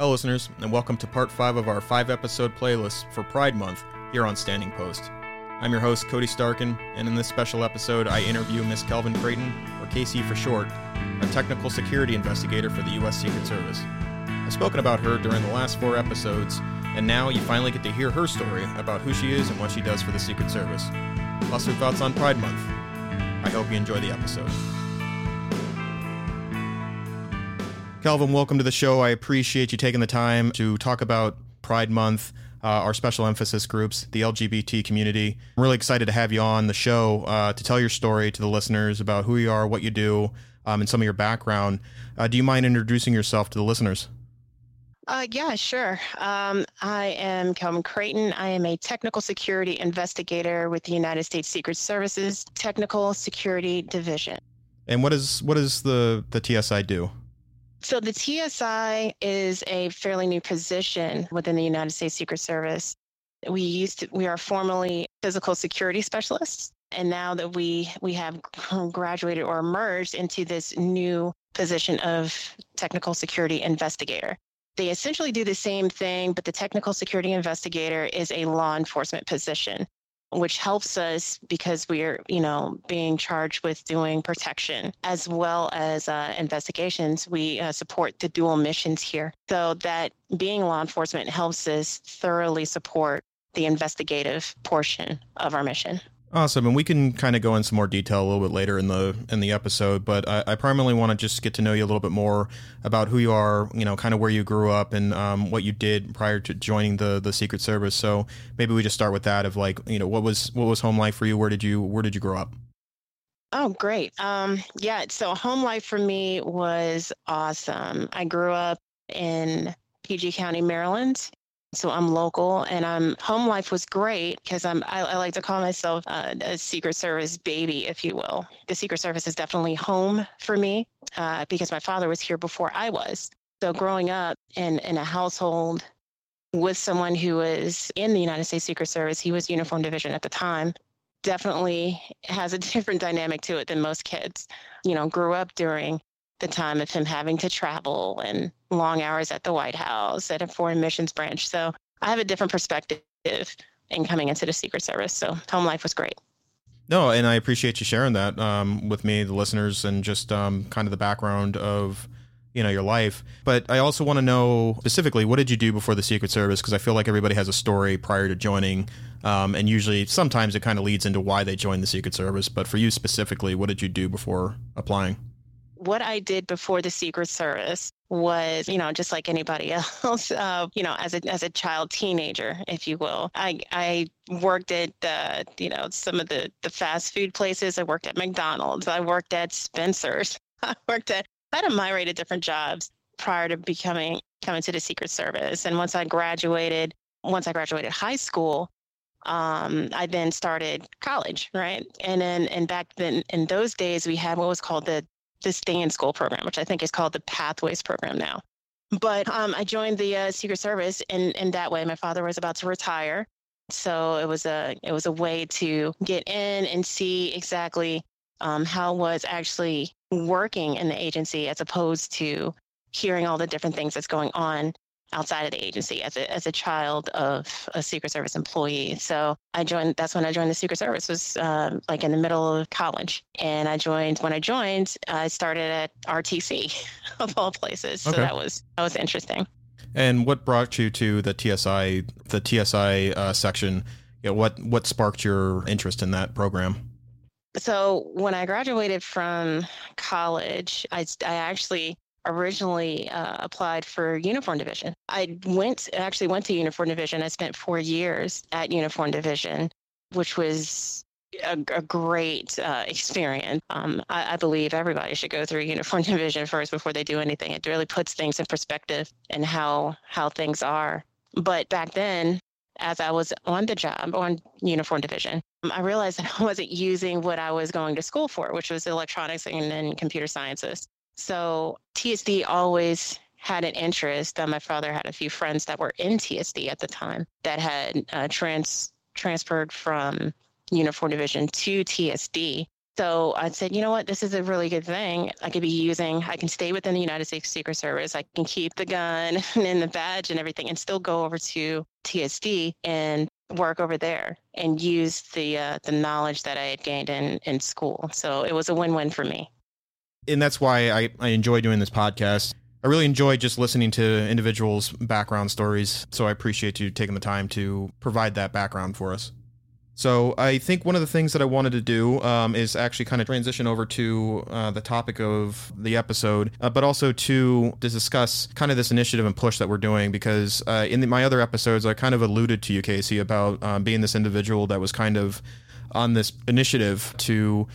Hello, listeners, and welcome to part 5 of our 5-episode playlist for Pride Month here on Standing Post. I'm your host, Cody Starkin, and in this special episode, I interview Miss Calvin Creighton, or KC for short, a technical security investigator for the U.S. Secret Service. I've spoken about her during the last 4 episodes, and now you finally get to hear her story about who she is and what she does for the Secret Service. Plus her thoughts on Pride Month. I hope you enjoy the episode. Calvin, welcome to the show. I appreciate you taking the time to talk about Pride Month, our special emphasis groups, the LGBT community. I'm really excited to have you on the show to tell your story to the listeners about who you are, what you do, and some of your background. Do you mind introducing yourself to the listeners? Yeah, sure. I am Calvin Creighton. I am a technical security investigator with the United States Secret Service's Technical Security Division. And what is the TSI do? So the TSI is a fairly new position within the United States Secret Service. We are formerly physical security specialists, and now that we have graduated or merged into this new position of technical security investigator. They essentially do the same thing, but the technical security investigator is a law enforcement position, which helps us because we are, being charged with doing protection as well as investigations. We support the dual missions here. So that being law enforcement helps us thoroughly support the investigative portion of our mission. Awesome. And we can kind of go in some more detail a little bit later in the episode, but I primarily want to just get to know you a little bit more about who you are, kind of where you grew up and what you did prior to joining the Secret Service. So maybe we just start with that of what was home life for you? Where did you grow up? Oh, great. So home life for me was awesome. I grew up in PG County, Maryland. So I'm local, and home life was great because I like to call myself a Secret Service baby, if you will. The Secret Service is definitely home for me because my father was here before I was. So growing up in a household with someone who was in the United States Secret Service, he was Uniform Division at the time, definitely has a different dynamic to it than most kids. Grew up during the time of him having to travel and long hours at the White House at a foreign missions branch. So I have a different perspective in coming into the Secret Service. So home life was great. No, and I appreciate you sharing that with me, the listeners, and just kind of the background of, your life. But I also want to know specifically, what did you do before the Secret Service? Because I feel like everybody has a story prior to joining. And usually sometimes it kind of leads into why they joined the Secret Service. But for you specifically, what did you do before applying? What I did before the Secret Service was, just like anybody else, as a child teenager, if you will. I worked at, some of the fast food places. I worked at McDonald's. I worked at Spencer's. I had a myriad of different jobs prior to coming to the Secret Service. And once I graduated high school, I then started college, right? And back then in those days, we had what was called the This Stay in School program, which I think is called the Pathways Program now. But I joined the Secret Service in that way. My father was about to retire, so it was a way to get in and see exactly how was actually working in the agency, as opposed to hearing all the different things that's going on outside of the agency as a child of a Secret Service employee. So that's when I joined the Secret Service, was in the middle of college. And I started at RTC of all places. Okay. So that was interesting. And what brought you to the TSI section? What sparked your interest in that program? So when I graduated from college, I actually originally applied for Uniform Division. I actually went to Uniform Division. I spent 4 years at Uniform Division, which was a great experience. I believe everybody should go through Uniform Division first before they do anything. It really puts things in perspective and how things are. But back then, as I was on the job on Uniform Division, I realized that I wasn't using what I was going to school for, which was electronics and computer sciences. So TSD always had an interest. My father had a few friends that were in TSD at the time that had transferred from Uniform Division to TSD. So I said, you know what, this is a really good thing I could be using. I can stay within the United States Secret Service. I can keep the gun and the badge and everything and still go over to TSD and work over there and use the knowledge that I had gained in school. So it was a win-win for me. And that's why I enjoy doing this podcast. I really enjoy just listening to individuals' background stories. So I appreciate you taking the time to provide that background for us. So I think one of the things that I wanted to do is actually kind of transition over to the topic of the episode, but also to discuss kind of this initiative and push that we're doing, because in my other episodes, I kind of alluded to you, Casey, about being this individual that was kind of on this initiative to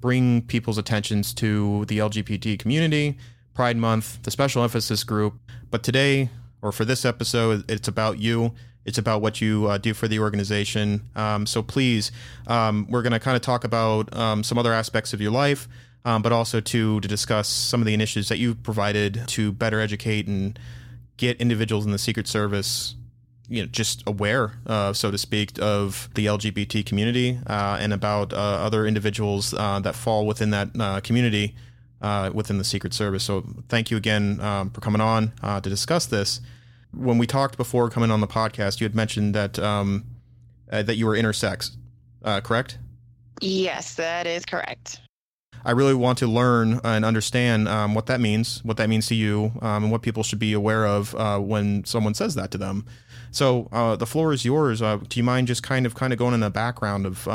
bring people's attentions to the LGBT community, Pride Month, the special emphasis group. But today, or for this episode, it's about you. It's about what you do for the organization. So please, we're going to kind of talk about some other aspects of your life, but also to discuss some of the initiatives that you've provided to better educate and get individuals in the Secret Service, you know, just aware, so to speak, of the LGBT community and about other individuals that fall within that community within the Secret Service. So thank you again for coming on to discuss this. When we talked before coming on the podcast, you had mentioned that that you were intersex, correct? Yes, that is correct. I really want to learn and understand what that means to you, and what people should be aware of when someone says that to them. So the floor is yours. Do you mind just kind of going in the background of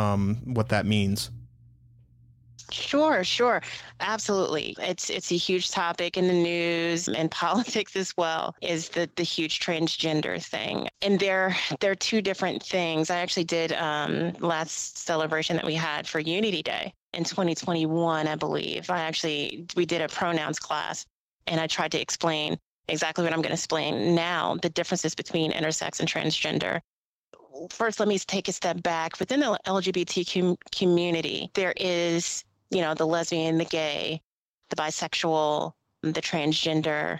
what that means? Sure. Absolutely. It's a huge topic in the news and politics as well, is the huge transgender thing. And there are two different things. I actually did last celebration that we had for Unity Day in 2021, I believe. We did a pronouns class, and I tried to explain exactly what I'm going to explain now, the differences between intersex and transgender. First, let me take a step back. Within the LGBT community, there is, you know, the lesbian, the gay, the bisexual, the transgender,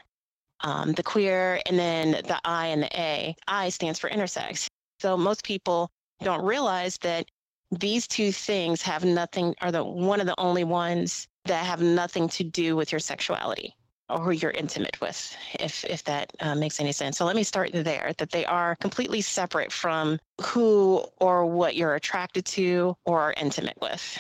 the queer, and then the I and the A. I stands for intersex. So most people don't realize that these two things have nothing, are the one of the only ones that have nothing to do with your sexuality or who you're intimate with, if that makes any sense. So let me start there, that they are completely separate from who or what you're attracted to or are intimate with.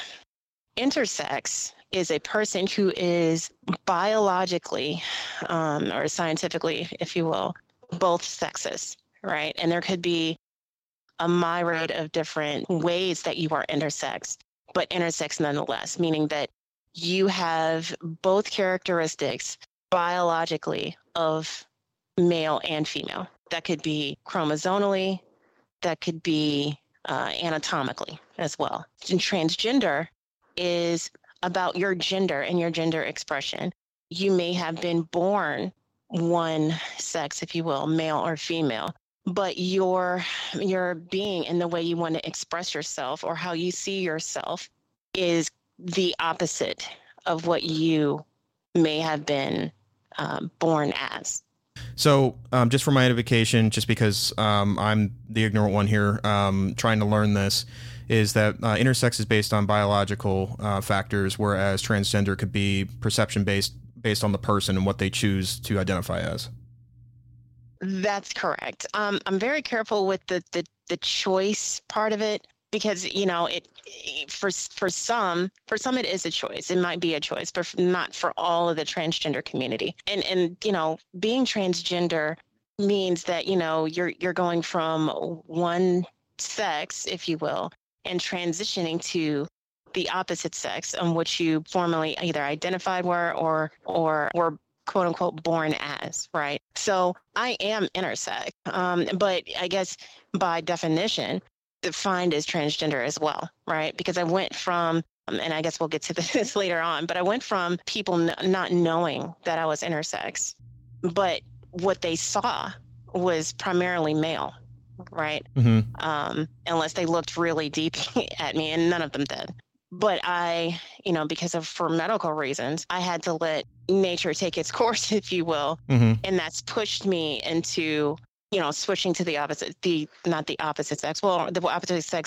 Intersex is a person who is biologically or scientifically, if you will, both sexes, right? And there could be a myriad of different ways that you are intersex, but intersex nonetheless, meaning that you have both characteristics biologically of male and female. That could be chromosomally, that could be anatomically as well. And transgender is about your gender and your gender expression. You may have been born one sex, if you will, male or female, but your being and the way you want to express yourself or how you see yourself is the opposite of what you may have been born as. So just for my edification, just because I'm the ignorant one here, trying to learn this, is that intersex is based on biological factors, whereas transgender could be perception-based, based on the person and what they choose to identify as. That's correct. I'm very careful with the choice part of it, because, you know, it for some it is a choice. It might be a choice, but not for all of the transgender community. And you know, being transgender means that, you know, you're going from one sex, if you will, and transitioning to the opposite sex on which you formerly either identified were or were quote unquote born as, right? So I am intersex, but I guess by definition, defined as transgender as well, right? Because I went from, and I guess we'll get to this later on, but I went from people not knowing that I was intersex, but what they saw was primarily male, right? Mm-hmm. Unless they looked really deep at me, and none of them did. But I, you know, for medical reasons, I had to let nature take its course, if you will. Mm-hmm. And that's pushed me into you know, switching to the opposite, the opposite sex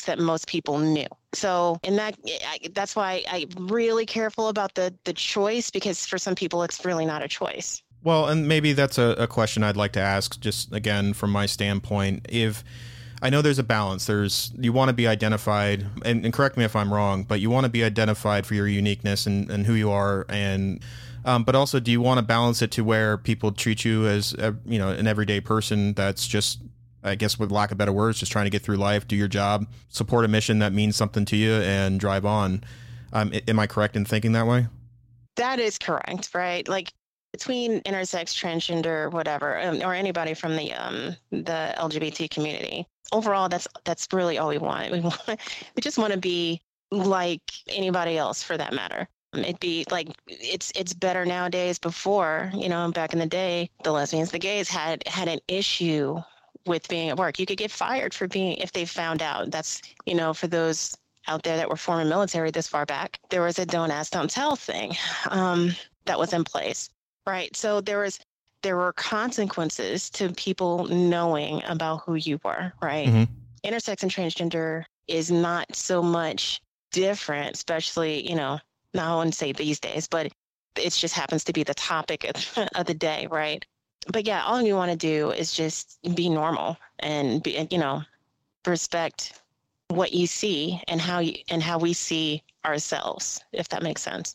that most people knew. So, and that's why I'm really careful about the choice, because for some people, it's really not a choice. Well, and maybe that's a question I'd like to ask, just again, from my standpoint, if I know there's a balance, you want to be identified, and correct me if I'm wrong, but you want to be identified for your uniqueness and who you are, and but also, do you want to balance it to where people treat you as, an everyday person that's just, I guess, with lack of better words, just trying to get through life, do your job, support a mission that means something to you, and drive on. Am I correct in thinking that way? That is correct, right? Like, between intersex, transgender, whatever, or anybody from the LGBT community. Overall, that's really all we want. We just want to be like anybody else, for that matter. It'd be like, it's better nowadays. Before, back in the day, the lesbians, the gays had an issue with being at work. You could get fired for being, if they found out. That's, for those out there that were former military this far back, there was a don't ask, don't tell thing that was in place. Right. So there were consequences to people knowing about who you were. Right. Mm-hmm. Intersex and transgender is not so much different, especially, now I wouldn't say these days, but it just happens to be the topic of the day. Right. But yeah, all you want to do is just be normal and be, respect what you see and how we see ourselves, if that makes sense.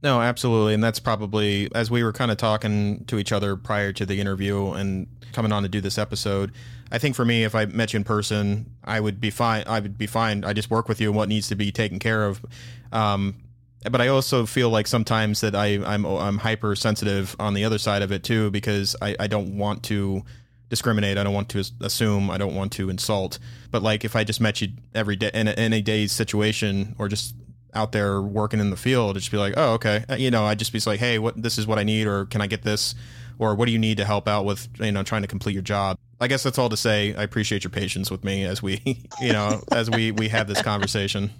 No, absolutely. And that's probably, as we were kind of talking to each other prior to the interview and coming on to do this episode, I think for me, if I met you in person, I would be fine. I just work with you and what needs to be taken care of. But I also feel like sometimes that I'm hypersensitive on the other side of it, too, because I don't want to discriminate. I don't want to assume. I don't want to insult. But like, if I just met you every day in a day's situation, or just out there working in the field, it'd just be like, oh, okay. I'd just be like, hey, this is what I need, or can I get this? Or what do you need to help out with, trying to complete your job? I guess that's all to say, I appreciate your patience with me as we, as we have this conversation.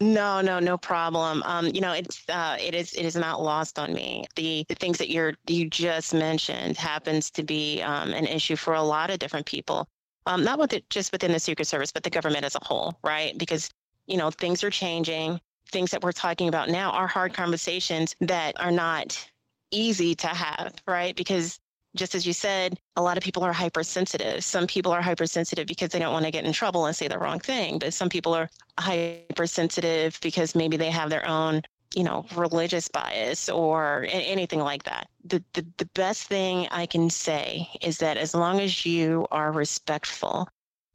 No problem. It is not lost on me. The things that you just mentioned happens to be an issue for a lot of different people. Not with it just within the Secret Service, but the government as a whole, right? Because things are changing. Things that we're talking about now are hard conversations that are not easy to have, right? Because just as you said, a lot of people are hypersensitive. Some people are hypersensitive because they don't want to get in trouble and say the wrong thing. But some people are hypersensitive because maybe they have their own, religious bias or anything like that. The best thing I can say is that as long as you are respectful,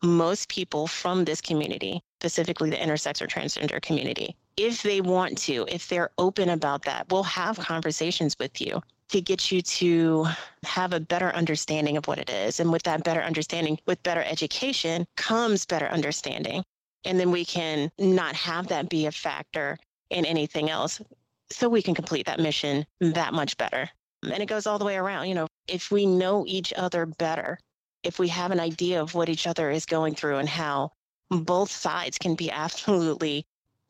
most people from this community, specifically the intersex or transgender community, if they want to, if they're open about that, will have conversations with you to get you to have a better understanding of what it is. And with that better understanding, with better education, comes better understanding. And then we can not have that be a factor in anything else, so we can complete that mission that much better. And it goes all the way around. If we know each other better, if we have an idea of what each other is going through and how both sides can be absolutely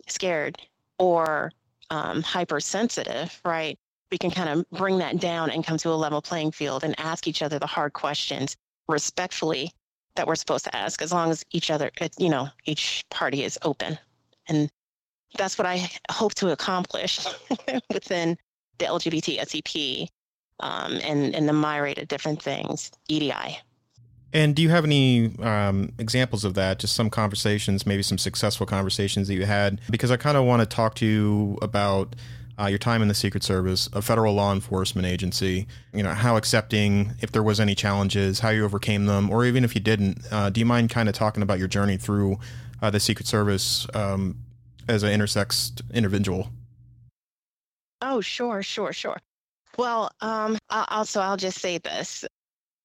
scared or hypersensitive, right? We can kind of bring that down and come to a level playing field and ask each other the hard questions respectfully that we're supposed to ask, as long as each party is open. And that's what I hope to accomplish within the LGBT SEP and the myriad of different things, EDI. And do you have any examples of that? Just some conversations, maybe some successful conversations that you had? Because I kind of want to talk to you about your time in the Secret Service, a federal law enforcement agency, how accepting, if there was any challenges, how you overcame them, or even if you didn't. Do you mind kind of talking about your journey through the Secret Service as an intersex individual? Oh, sure. Well, I'll just say this.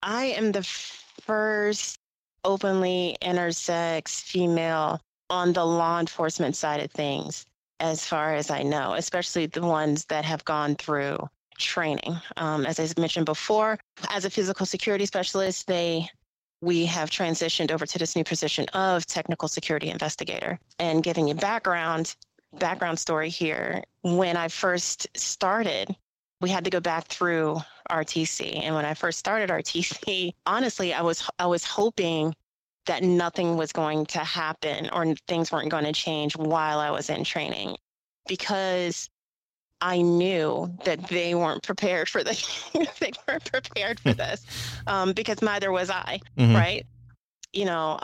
I am the first openly intersex female on the law enforcement side of things, as far as I know, especially the ones that have gone through training. As I mentioned before, as a physical security specialist, we have transitioned over to this new position of technical security investigator. And giving you background story here, when I first started we had to go back through RTC. And when I first started RTC, honestly, I was hoping that nothing was going to happen or things weren't going to change while I was in training, because I knew that they weren't prepared for this. They weren't prepared for this, because neither was I, mm-hmm. right? You know,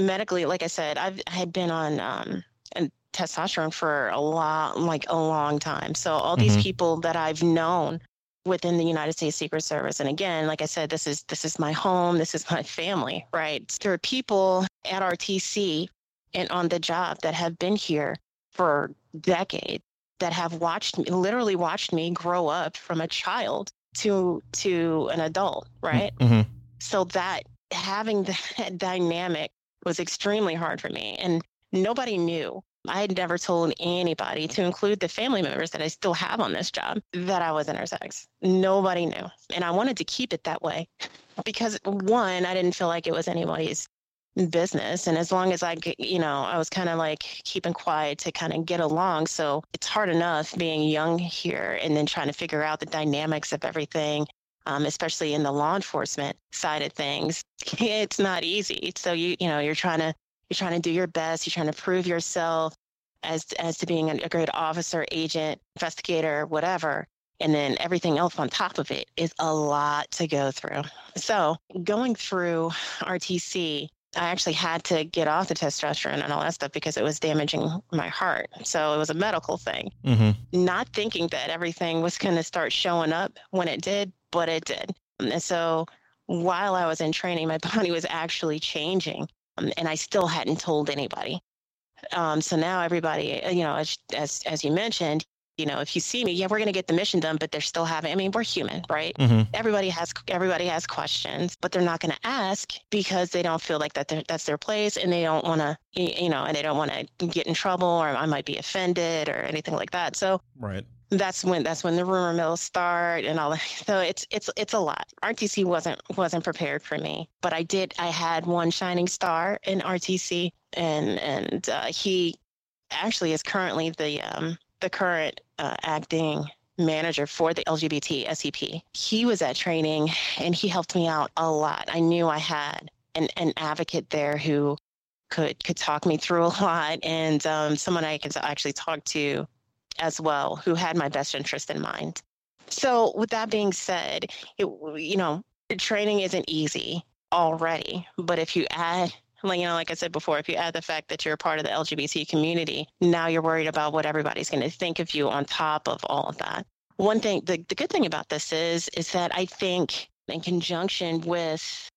medically, like I said, I had been on testosterone for a long time. So all mm-hmm. these people that I've known within the United States Secret Service, and again, like I said, this is my home, this is my family, right? There are people at RTC and on the job that have been here for decades, that have literally watched me grow up from a child to an adult, right? Mm-hmm. So that having that dynamic was extremely hard for me, and nobody knew. I had never told anybody, to include the family members that I still have on this job, that I was intersex. Nobody knew. And I wanted to keep it that way because, one, I didn't feel like it was anybody's business. And as long as I was kind of like keeping quiet to kind of get along. So it's hard enough being young here and then trying to figure out the dynamics of everything, especially in the law enforcement side of things. It's not easy. So, you're trying to do your best. You're trying to prove yourself as to being a great officer, agent, investigator, whatever. And then everything else on top of it is a lot to go through. So going through RTC, I actually had to get off the testosterone and all that stuff because it was damaging my heart. So it was a medical thing. Mm-hmm. Not thinking that everything was going to start showing up when it did, but it did. And so while I was in training, my body was actually changing, and I still hadn't told anybody. So now everybody, as you mentioned, if you see me, yeah, we're going to get the mission done, but they're still having, we're human, right? Mm-hmm. Everybody has questions, but they're not going to ask because they don't feel like that's their place, and they don't want to, and they don't want to get in trouble, or I might be offended or anything like that. So right. That's when the rumor mills start and all that. So it's a lot. RTC wasn't prepared for me, but I had one shining star in RTC, and he actually is currently the current acting manager for the LGBT SEP. He was at training and he helped me out a lot. I knew I had an advocate there who could talk me through a lot, and someone I could actually talk to as well, who had my best interest in mind. So with that being said, training isn't easy already, but if you add, like I said before, if you add the fact that you're a part of the LGBT community, now you're worried about what everybody's going to think of you on top of all of that. One thing, the good thing about this is that I think in conjunction with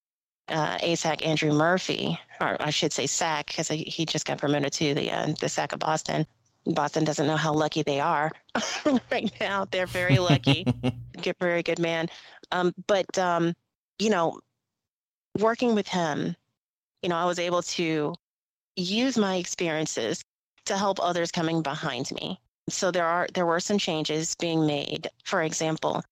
ASAC Andrew Murphy, or I should say SAC, because he just got promoted to the SAC of Boston. Boston doesn't know how lucky they are right now. They're very lucky. Get very good man. But working with him, I was able to use my experiences to help others coming behind me. So there were some changes being made. For example,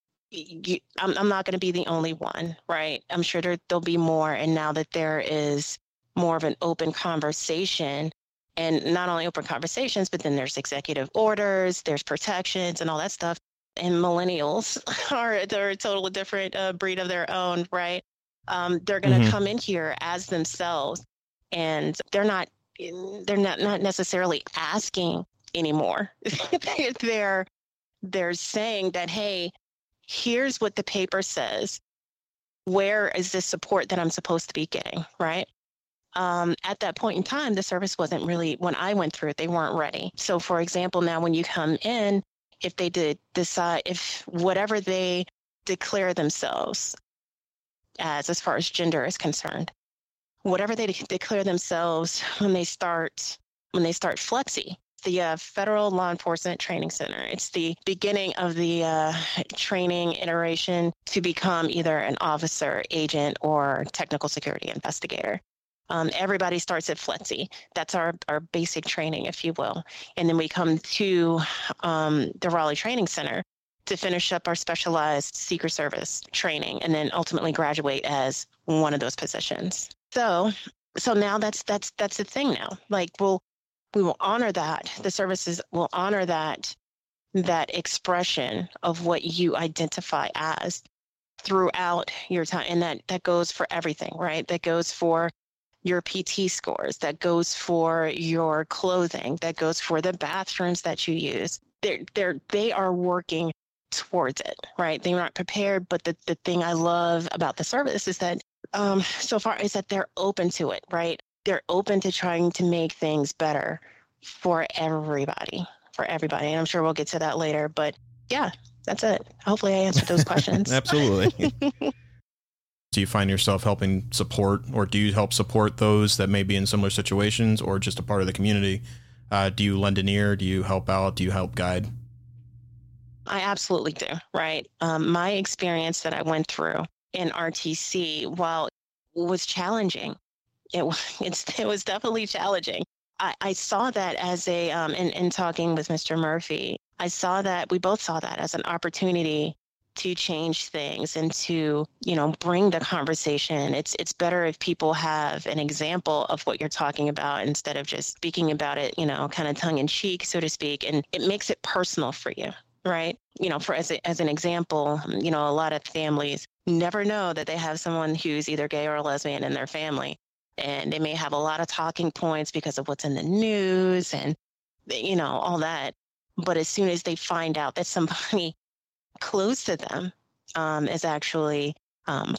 I'm not going to be the only one, right? I'm sure there'll be more. And now that there is more of an open conversation, and not only open conversations, but then there's executive orders, there's protections and all that stuff. And millennials they're a totally different breed of their own, right? They're going to mm-hmm. come in here as themselves, and they're not necessarily asking anymore. They're saying that, hey, here's what the paper says. Where is this support that I'm supposed to be getting, right? At that point in time, the service wasn't really, when I went through it, they weren't ready. So for example, now when you come in, if they did decide, if whatever they declare themselves as far as gender is concerned, whatever they declare themselves when they start Flexi, the Federal Law Enforcement Training Center. It's the beginning of the training iteration to become either an officer, agent, or technical security investigator. Everybody starts at Flexi. That's our basic training, if you will. And then we come to the Raleigh Training Center to finish up our specialized Secret Service training, and then ultimately graduate as one of those positions. So now that's the thing now. Like we will honor that. The services will honor that that expression of what you identify as throughout your time. And that goes for everything, right? That goes for your PT scores, that goes for your clothing, that goes for the bathrooms that you use. They are working towards it, right? They're not prepared, but the thing I love about the service is that so far is that they're open to it, right? They're open to trying to make things better for everybody, And I'm sure we'll get to that later, but yeah, that's it. Hopefully I answered those questions. Absolutely. Do you find yourself helping support, or do you help support those that may be in similar situations or just a part of the community? Do you lend an ear? Do you help out? Do you help guide? I absolutely do, right? My experience that I went through in RTC, while it was challenging, it was definitely challenging. I saw that as a, in talking with Mr. Murphy, we both saw that as an opportunity to change things and to, bring the conversation. It's better if people have an example of what you're talking about instead of just speaking about it, kind of tongue in cheek, so to speak. And it makes it personal for you, right? As an example, a lot of families never know that they have someone who's either gay or lesbian in their family. And they may have a lot of talking points because of what's in the news and, all that. But as soon as they find out that somebody close to them is actually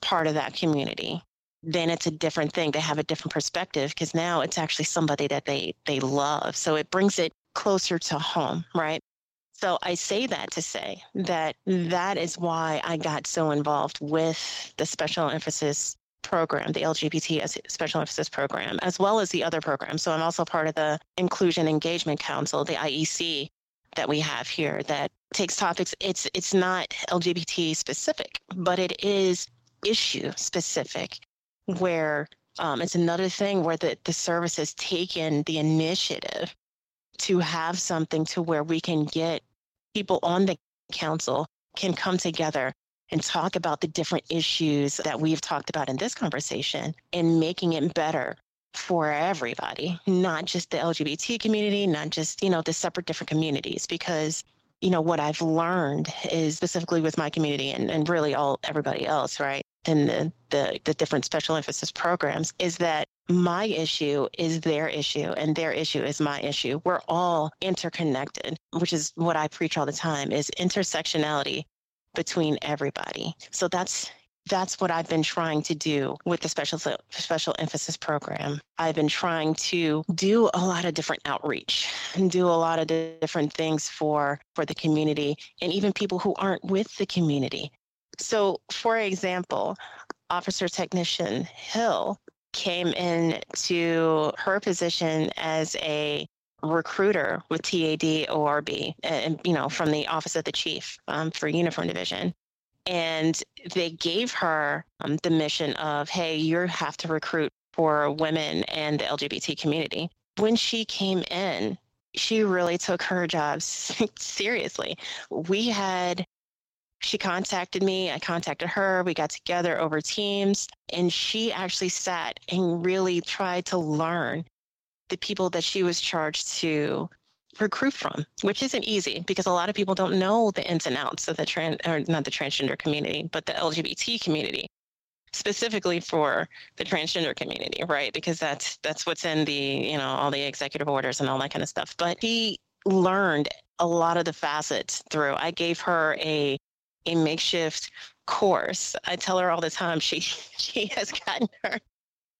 part of that community, then it's a different thing. They have a different perspective because now it's actually somebody that they love. So it brings it closer to home, right? So I say that to say that is why I got so involved with the special emphasis program, the LGBT special emphasis program, as well as the other programs. So I'm also part of the Inclusion Engagement Council, the IEC, that we have here that takes topics. It's not LGBT specific, but it is issue specific, where it's another thing where the service has taken the initiative to have something to where we can get people on the council can come together and talk about the different issues that we've talked about in this conversation and making it better for everybody, not just the LGBT community, not just, the separate different communities, because, what I've learned is specifically with my community and really everybody else, right? And the different special emphasis programs is that my issue is their issue and their issue is my issue. We're all interconnected, which is what I preach all the time, is intersectionality between everybody. So that's what I've been trying to do with the special emphasis program. I've been trying to do a lot of different outreach and do a lot of different things for the community and even people who aren't with the community. So, for example, Officer Technician Hill came in to her position as a recruiter with TADORB, and, from the Office of the Chief for Uniform Division. And they gave her the mission of, hey, you have to recruit for women and the LGBT community. When she came in, she really took her job seriously. She contacted me, I contacted her, we got together over Teams, and she actually sat and really tried to learn the people that she was charged to recruit from, which isn't easy because a lot of people don't know the ins and outs of not the transgender community, but the LGBT community, specifically for the transgender community, right? Because that's what's in the, all the executive orders and all that kind of stuff. But he learned a lot of the facets through. I gave her a makeshift course. I tell her all the time she has gotten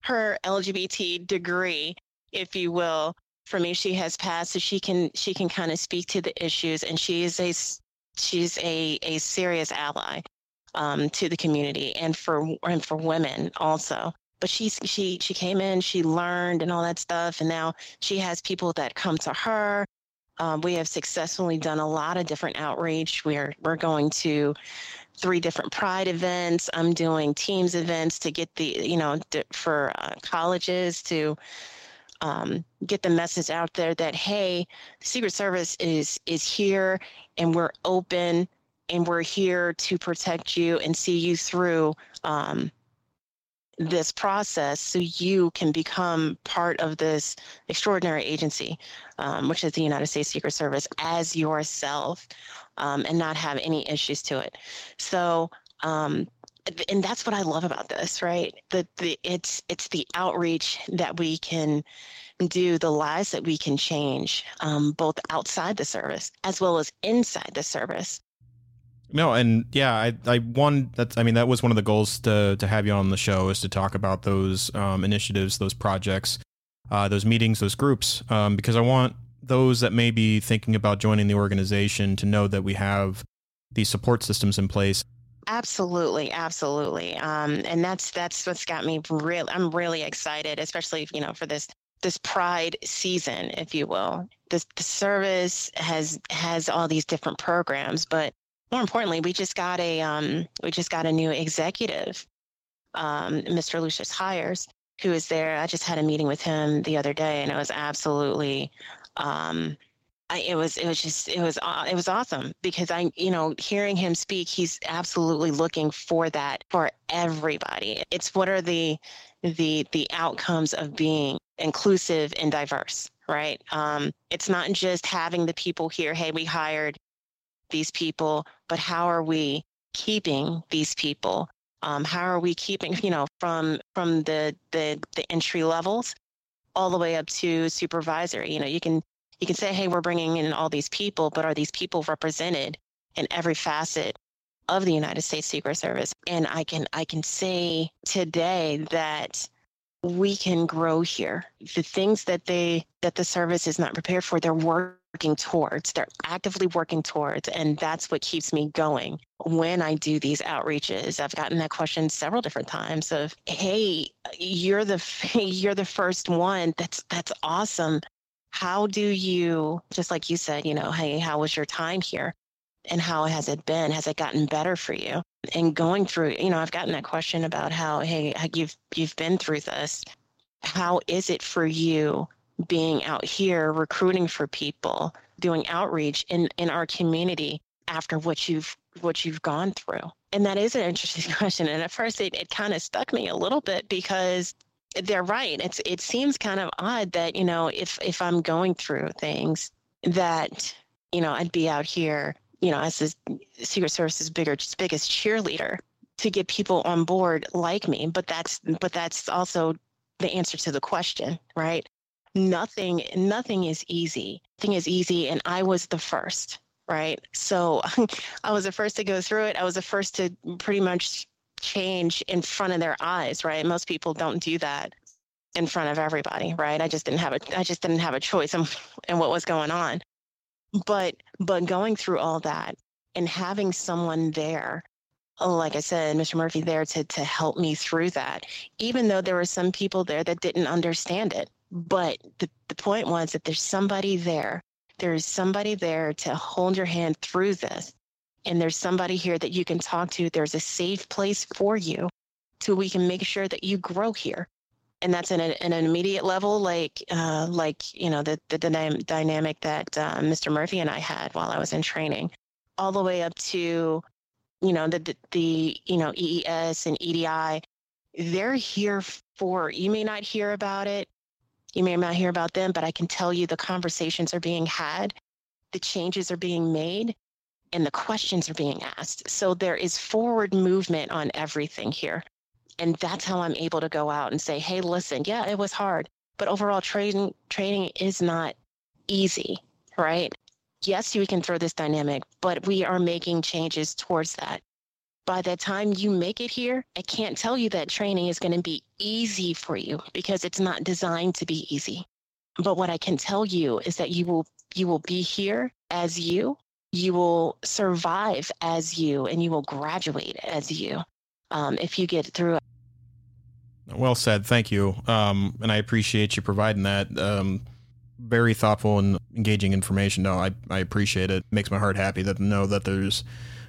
her LGBT degree, if you will. For me, she has passed, so she can kind of speak to the issues, and she's a serious ally to the community and for women also. But she came in, she learned and all that stuff, and now she has people that come to her. We have successfully done a lot of different outreach. We're going to 3 different Pride events. I'm doing Teams events to get the for colleges to. Get the message out there that, hey, Secret Service is here and we're open and we're here to protect you and see you through this process so you can become part of this extraordinary agency, which is the United States Secret Service, as yourself, and not have any issues to it. So, and that's what I love about this, right? It's the outreach that we can do, the lives that we can change, both outside the service as well as inside the service. No, and yeah, that was one of the goals to have you on the show, is to talk about those initiatives, those projects, those meetings, those groups, because I want those that may be thinking about joining the organization to know that we have these support systems in place. Absolutely, absolutely, and that's what's got me real. I'm really excited, especially for this Pride season, if you will. The service has all these different programs, but more importantly, we just got a new executive, Mr. Lucius Hires, who is there. I just had a meeting with him the other day, and it was absolutely, it was awesome, because hearing him speak, he's absolutely looking for that for everybody. It's what are the outcomes of being inclusive and diverse, right? It's not just having the people here. Hey, we hired these people, but how are we keeping these people? How are we keeping, from the entry levels all the way up to supervisory? You can say, hey, we're bringing in all these people, but are these people represented in every facet of the United States Secret Service? And I can say today that we can grow here. The things that the service is not prepared for, they're they're actively working towards, and that's what keeps me going when I do these outreaches. I've gotten that question several different times of, hey, you're the first one. That's awesome. How do you, just like you said, hey, how was your time here? And how has it been? Has it gotten better for you? And going through, I've gotten that question about how, hey, you've been through this. How is it for you being out here, recruiting for people, doing outreach in our community after what you've gone through? And that is an interesting question. And at first it kind of stuck me a little bit, because they're right. It seems kind of odd that, if I'm going through things that, I'd be out here, as the Secret Service's biggest cheerleader to get people on board like me. But that's also the answer to the question, right? Nothing is easy. Nothing is easy. And I was the first, right? So I was the first to go through it. I was the first to pretty much change in front of their eyes, right? Most people don't do that in front of everybody, right? I just didn't have a choice in what was going on. But going through all that and having someone there, like I said, Mr. Murphy there to help me through that, even though there were some people there that didn't understand it. But the point was that there's somebody there to hold your hand through this. And there's somebody here that you can talk to. There's a safe place for you, so we can make sure that you grow here. And that's an immediate level, the dynamic that Mr. Murphy and I had while I was in training, all the way up to, the EES and EDI. They're here for, you may not hear about it. You may not hear about them, but I can tell you the conversations are being had, the changes are being made, and the questions are being asked. So there is forward movement on everything here. And that's how I'm able to go out and say, hey, listen, yeah, it was hard, but overall training is not easy, right? Yes, you can throw this dynamic, but we are making changes towards that. By the time you make it here, I can't tell you that training is going to be easy for you, because it's not designed to be easy. But what I can tell you is that you will be here as you. You will survive as you, and you will graduate as you, if you get through. Well said. Thank you. And I appreciate you providing that. Very thoughtful and engaging information. No, I appreciate it. Makes my heart happy to know that there's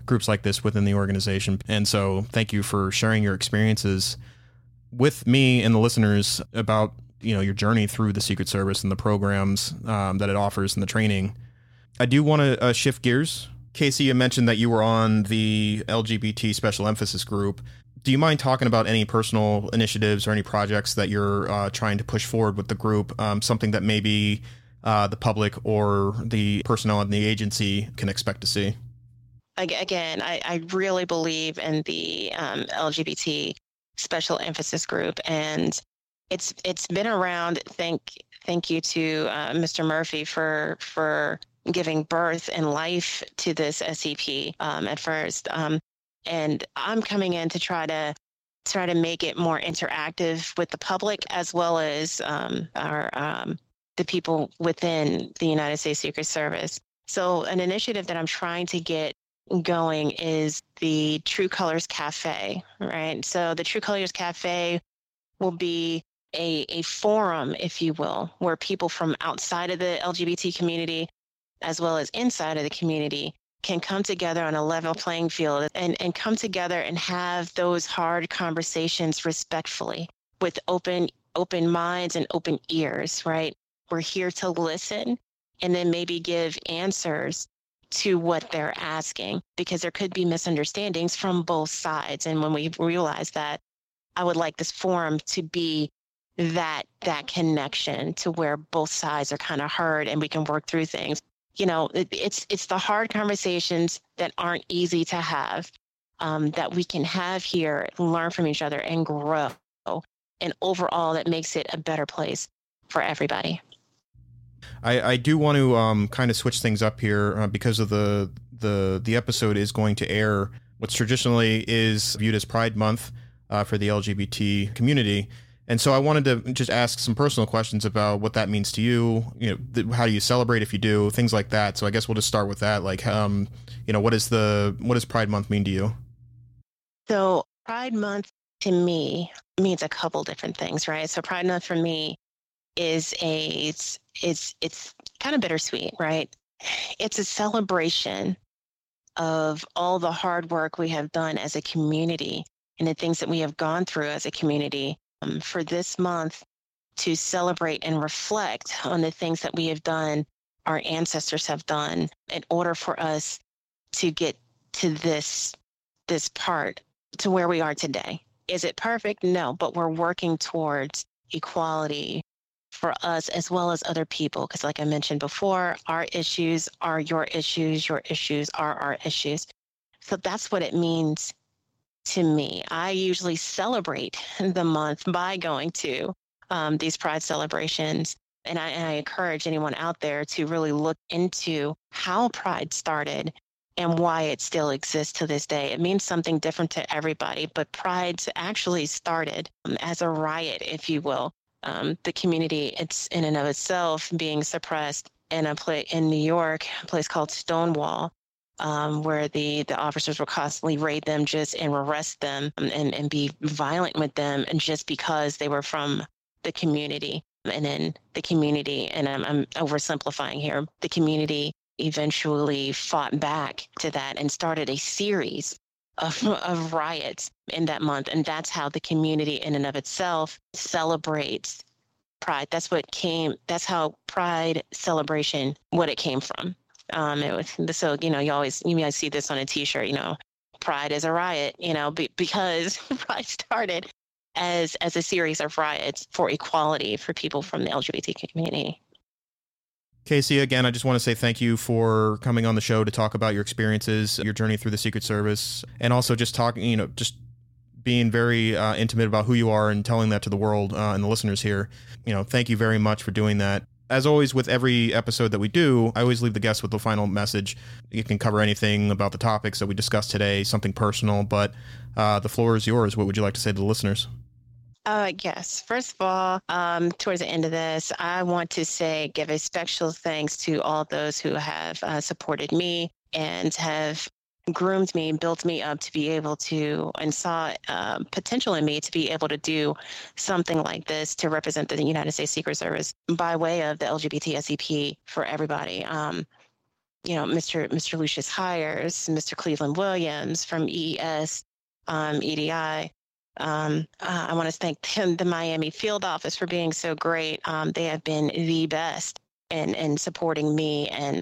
groups like this within the organization. And so thank you for sharing your experiences with me and the listeners about, your journey through the Secret Service and the programs that it offers and the training. I do want to shift gears. Casey, you mentioned that you were on the LGBT special emphasis group. Do you mind talking about any personal initiatives or any projects that you're trying to push forward with the group, something that maybe the public or the personnel in the agency can expect to see? Again, I really believe in the LGBT special emphasis group, and it's been around. Thank you to Mr. Murphy for giving birth and life to this SEP at first. And I'm coming in to try to make it more interactive with the public, as well as the people within the United States Secret Service. So an initiative that I'm trying to get going is the True Colors Cafe, right? So the True Colors Cafe will be a forum, if you will, where people from outside of the LGBT community, as well as inside of the community, can come together on a level playing field and come together and have those hard conversations respectfully with open minds and open ears, right? We're here to listen and then maybe give answers to what they're asking, because there could be misunderstandings from both sides. And when we realize that, I would like this forum to be that connection to where both sides are kind of heard and we can work through things. You know, it's the hard conversations that aren't easy to have, that we can have here, learn from each other and grow. And overall, that makes it a better place for everybody. I do want to kind of switch things up here because of the episode is going to air what's traditionally is viewed as Pride Month for the LGBT community. And so I wanted to just ask some personal questions about what that means to you, how do you celebrate if you do, things like that. So I guess we'll just start with that. Like, what does Pride Month mean to you? So Pride Month to me means a couple different things, right? So Pride Month for me is it's kind of bittersweet, right? It's a celebration of all the hard work we have done as a community and the things that we have gone through as a community. For this month to celebrate and reflect on the things that we have done, our ancestors have done, in order for us to get to this part, to where we are today. Is it perfect? No, but we're working towards equality for us as well as other people. Because like I mentioned before, our issues are your issues are our issues. So that's what it means to me. I usually celebrate the month by going to these Pride celebrations, and I encourage anyone out there to really look into how Pride started and why it still exists to this day. It means something different to everybody, but Pride actually started as a riot, if you will. The community, it's in and of itself being suppressed in a place in New York, a place called Stonewall. Where the officers will constantly raid them just and arrest them and be violent with them, and just because they were from the community. And then the community, and I'm oversimplifying here, the community eventually fought back to that and started a series of riots in that month. And that's how the community in and of itself celebrates Pride. That's how Pride celebration, what it came from. You always see this on a t-shirt, Pride is a riot, because Pride started as a series of riots for equality for people from the LGBT community. Casey, again, I just want to say thank you for coming on the show to talk about your experiences, your journey through the Secret Service, and also just talking, just being very intimate about who you are and telling that to the world and the listeners here. Thank you very much for doing that. As always, with every episode that we do, I always leave the guests with the final message. You can cover anything about the topics that we discussed today, something personal, but the floor is yours. What would you like to say to the listeners? Yes. First of all, towards the end of this, I want to give a special thanks to all those who have supported me and have groomed me and built me up to be able to, and saw potential in me to be able to do something like this, to represent the United States Secret Service by way of the LGBT SEP for everybody. Mr. Lucius Hires, Mr. Cleveland Williams from EES, EDI. I want to thank the Miami Field Office for being so great. They have been the best in supporting me and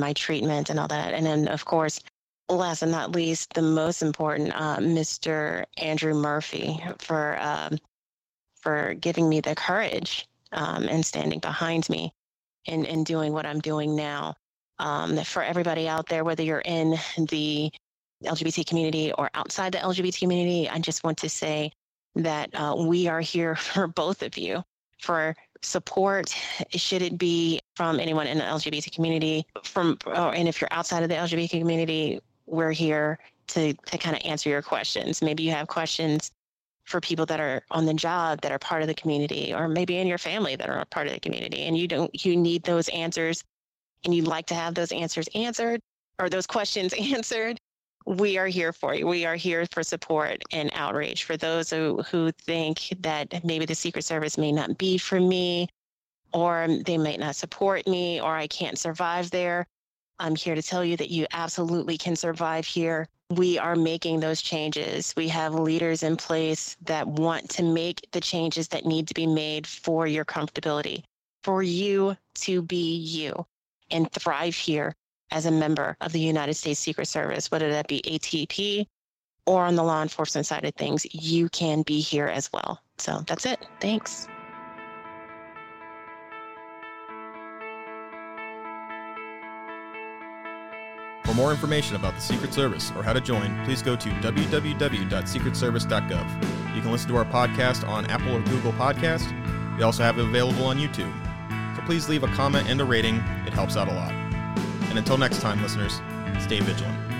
my treatment and all that. And then, of course, last but not least, the most important, Mr. Andrew Murphy, for giving me the courage and standing behind me and doing what I'm doing now. For everybody out there, whether you're in the LGBT community or outside the LGBT community, I just want to say that we are here for both of you, for support, should it be from anyone in the LGBT community, and if you're outside of the LGBT community, we're here to kind of answer your questions. Maybe you have questions for people that are on the job that are part of the community, or maybe in your family that are a part of the community, and you need those answers, and you'd like to have those answers answered, or those questions answered. We are here for you. We are here for support and outreach for those who think that maybe the Secret Service may not be for me, or they might not support me, or I can't survive there. I'm here to tell you that you absolutely can survive here. We are making those changes. We have leaders in place that want to make the changes that need to be made for your comfortability, for you to be you and thrive here as a member of the United States Secret Service, whether that be ATP or on the law enforcement side of things. You can be here as well. So that's it. Thanks. For more information about the Secret Service or how to join, please go to www.secretservice.gov. You can listen to our podcast on Apple or Google Podcasts. We also have it available on YouTube. So please leave a comment and a rating. It helps out a lot. And until next time, listeners, stay vigilant.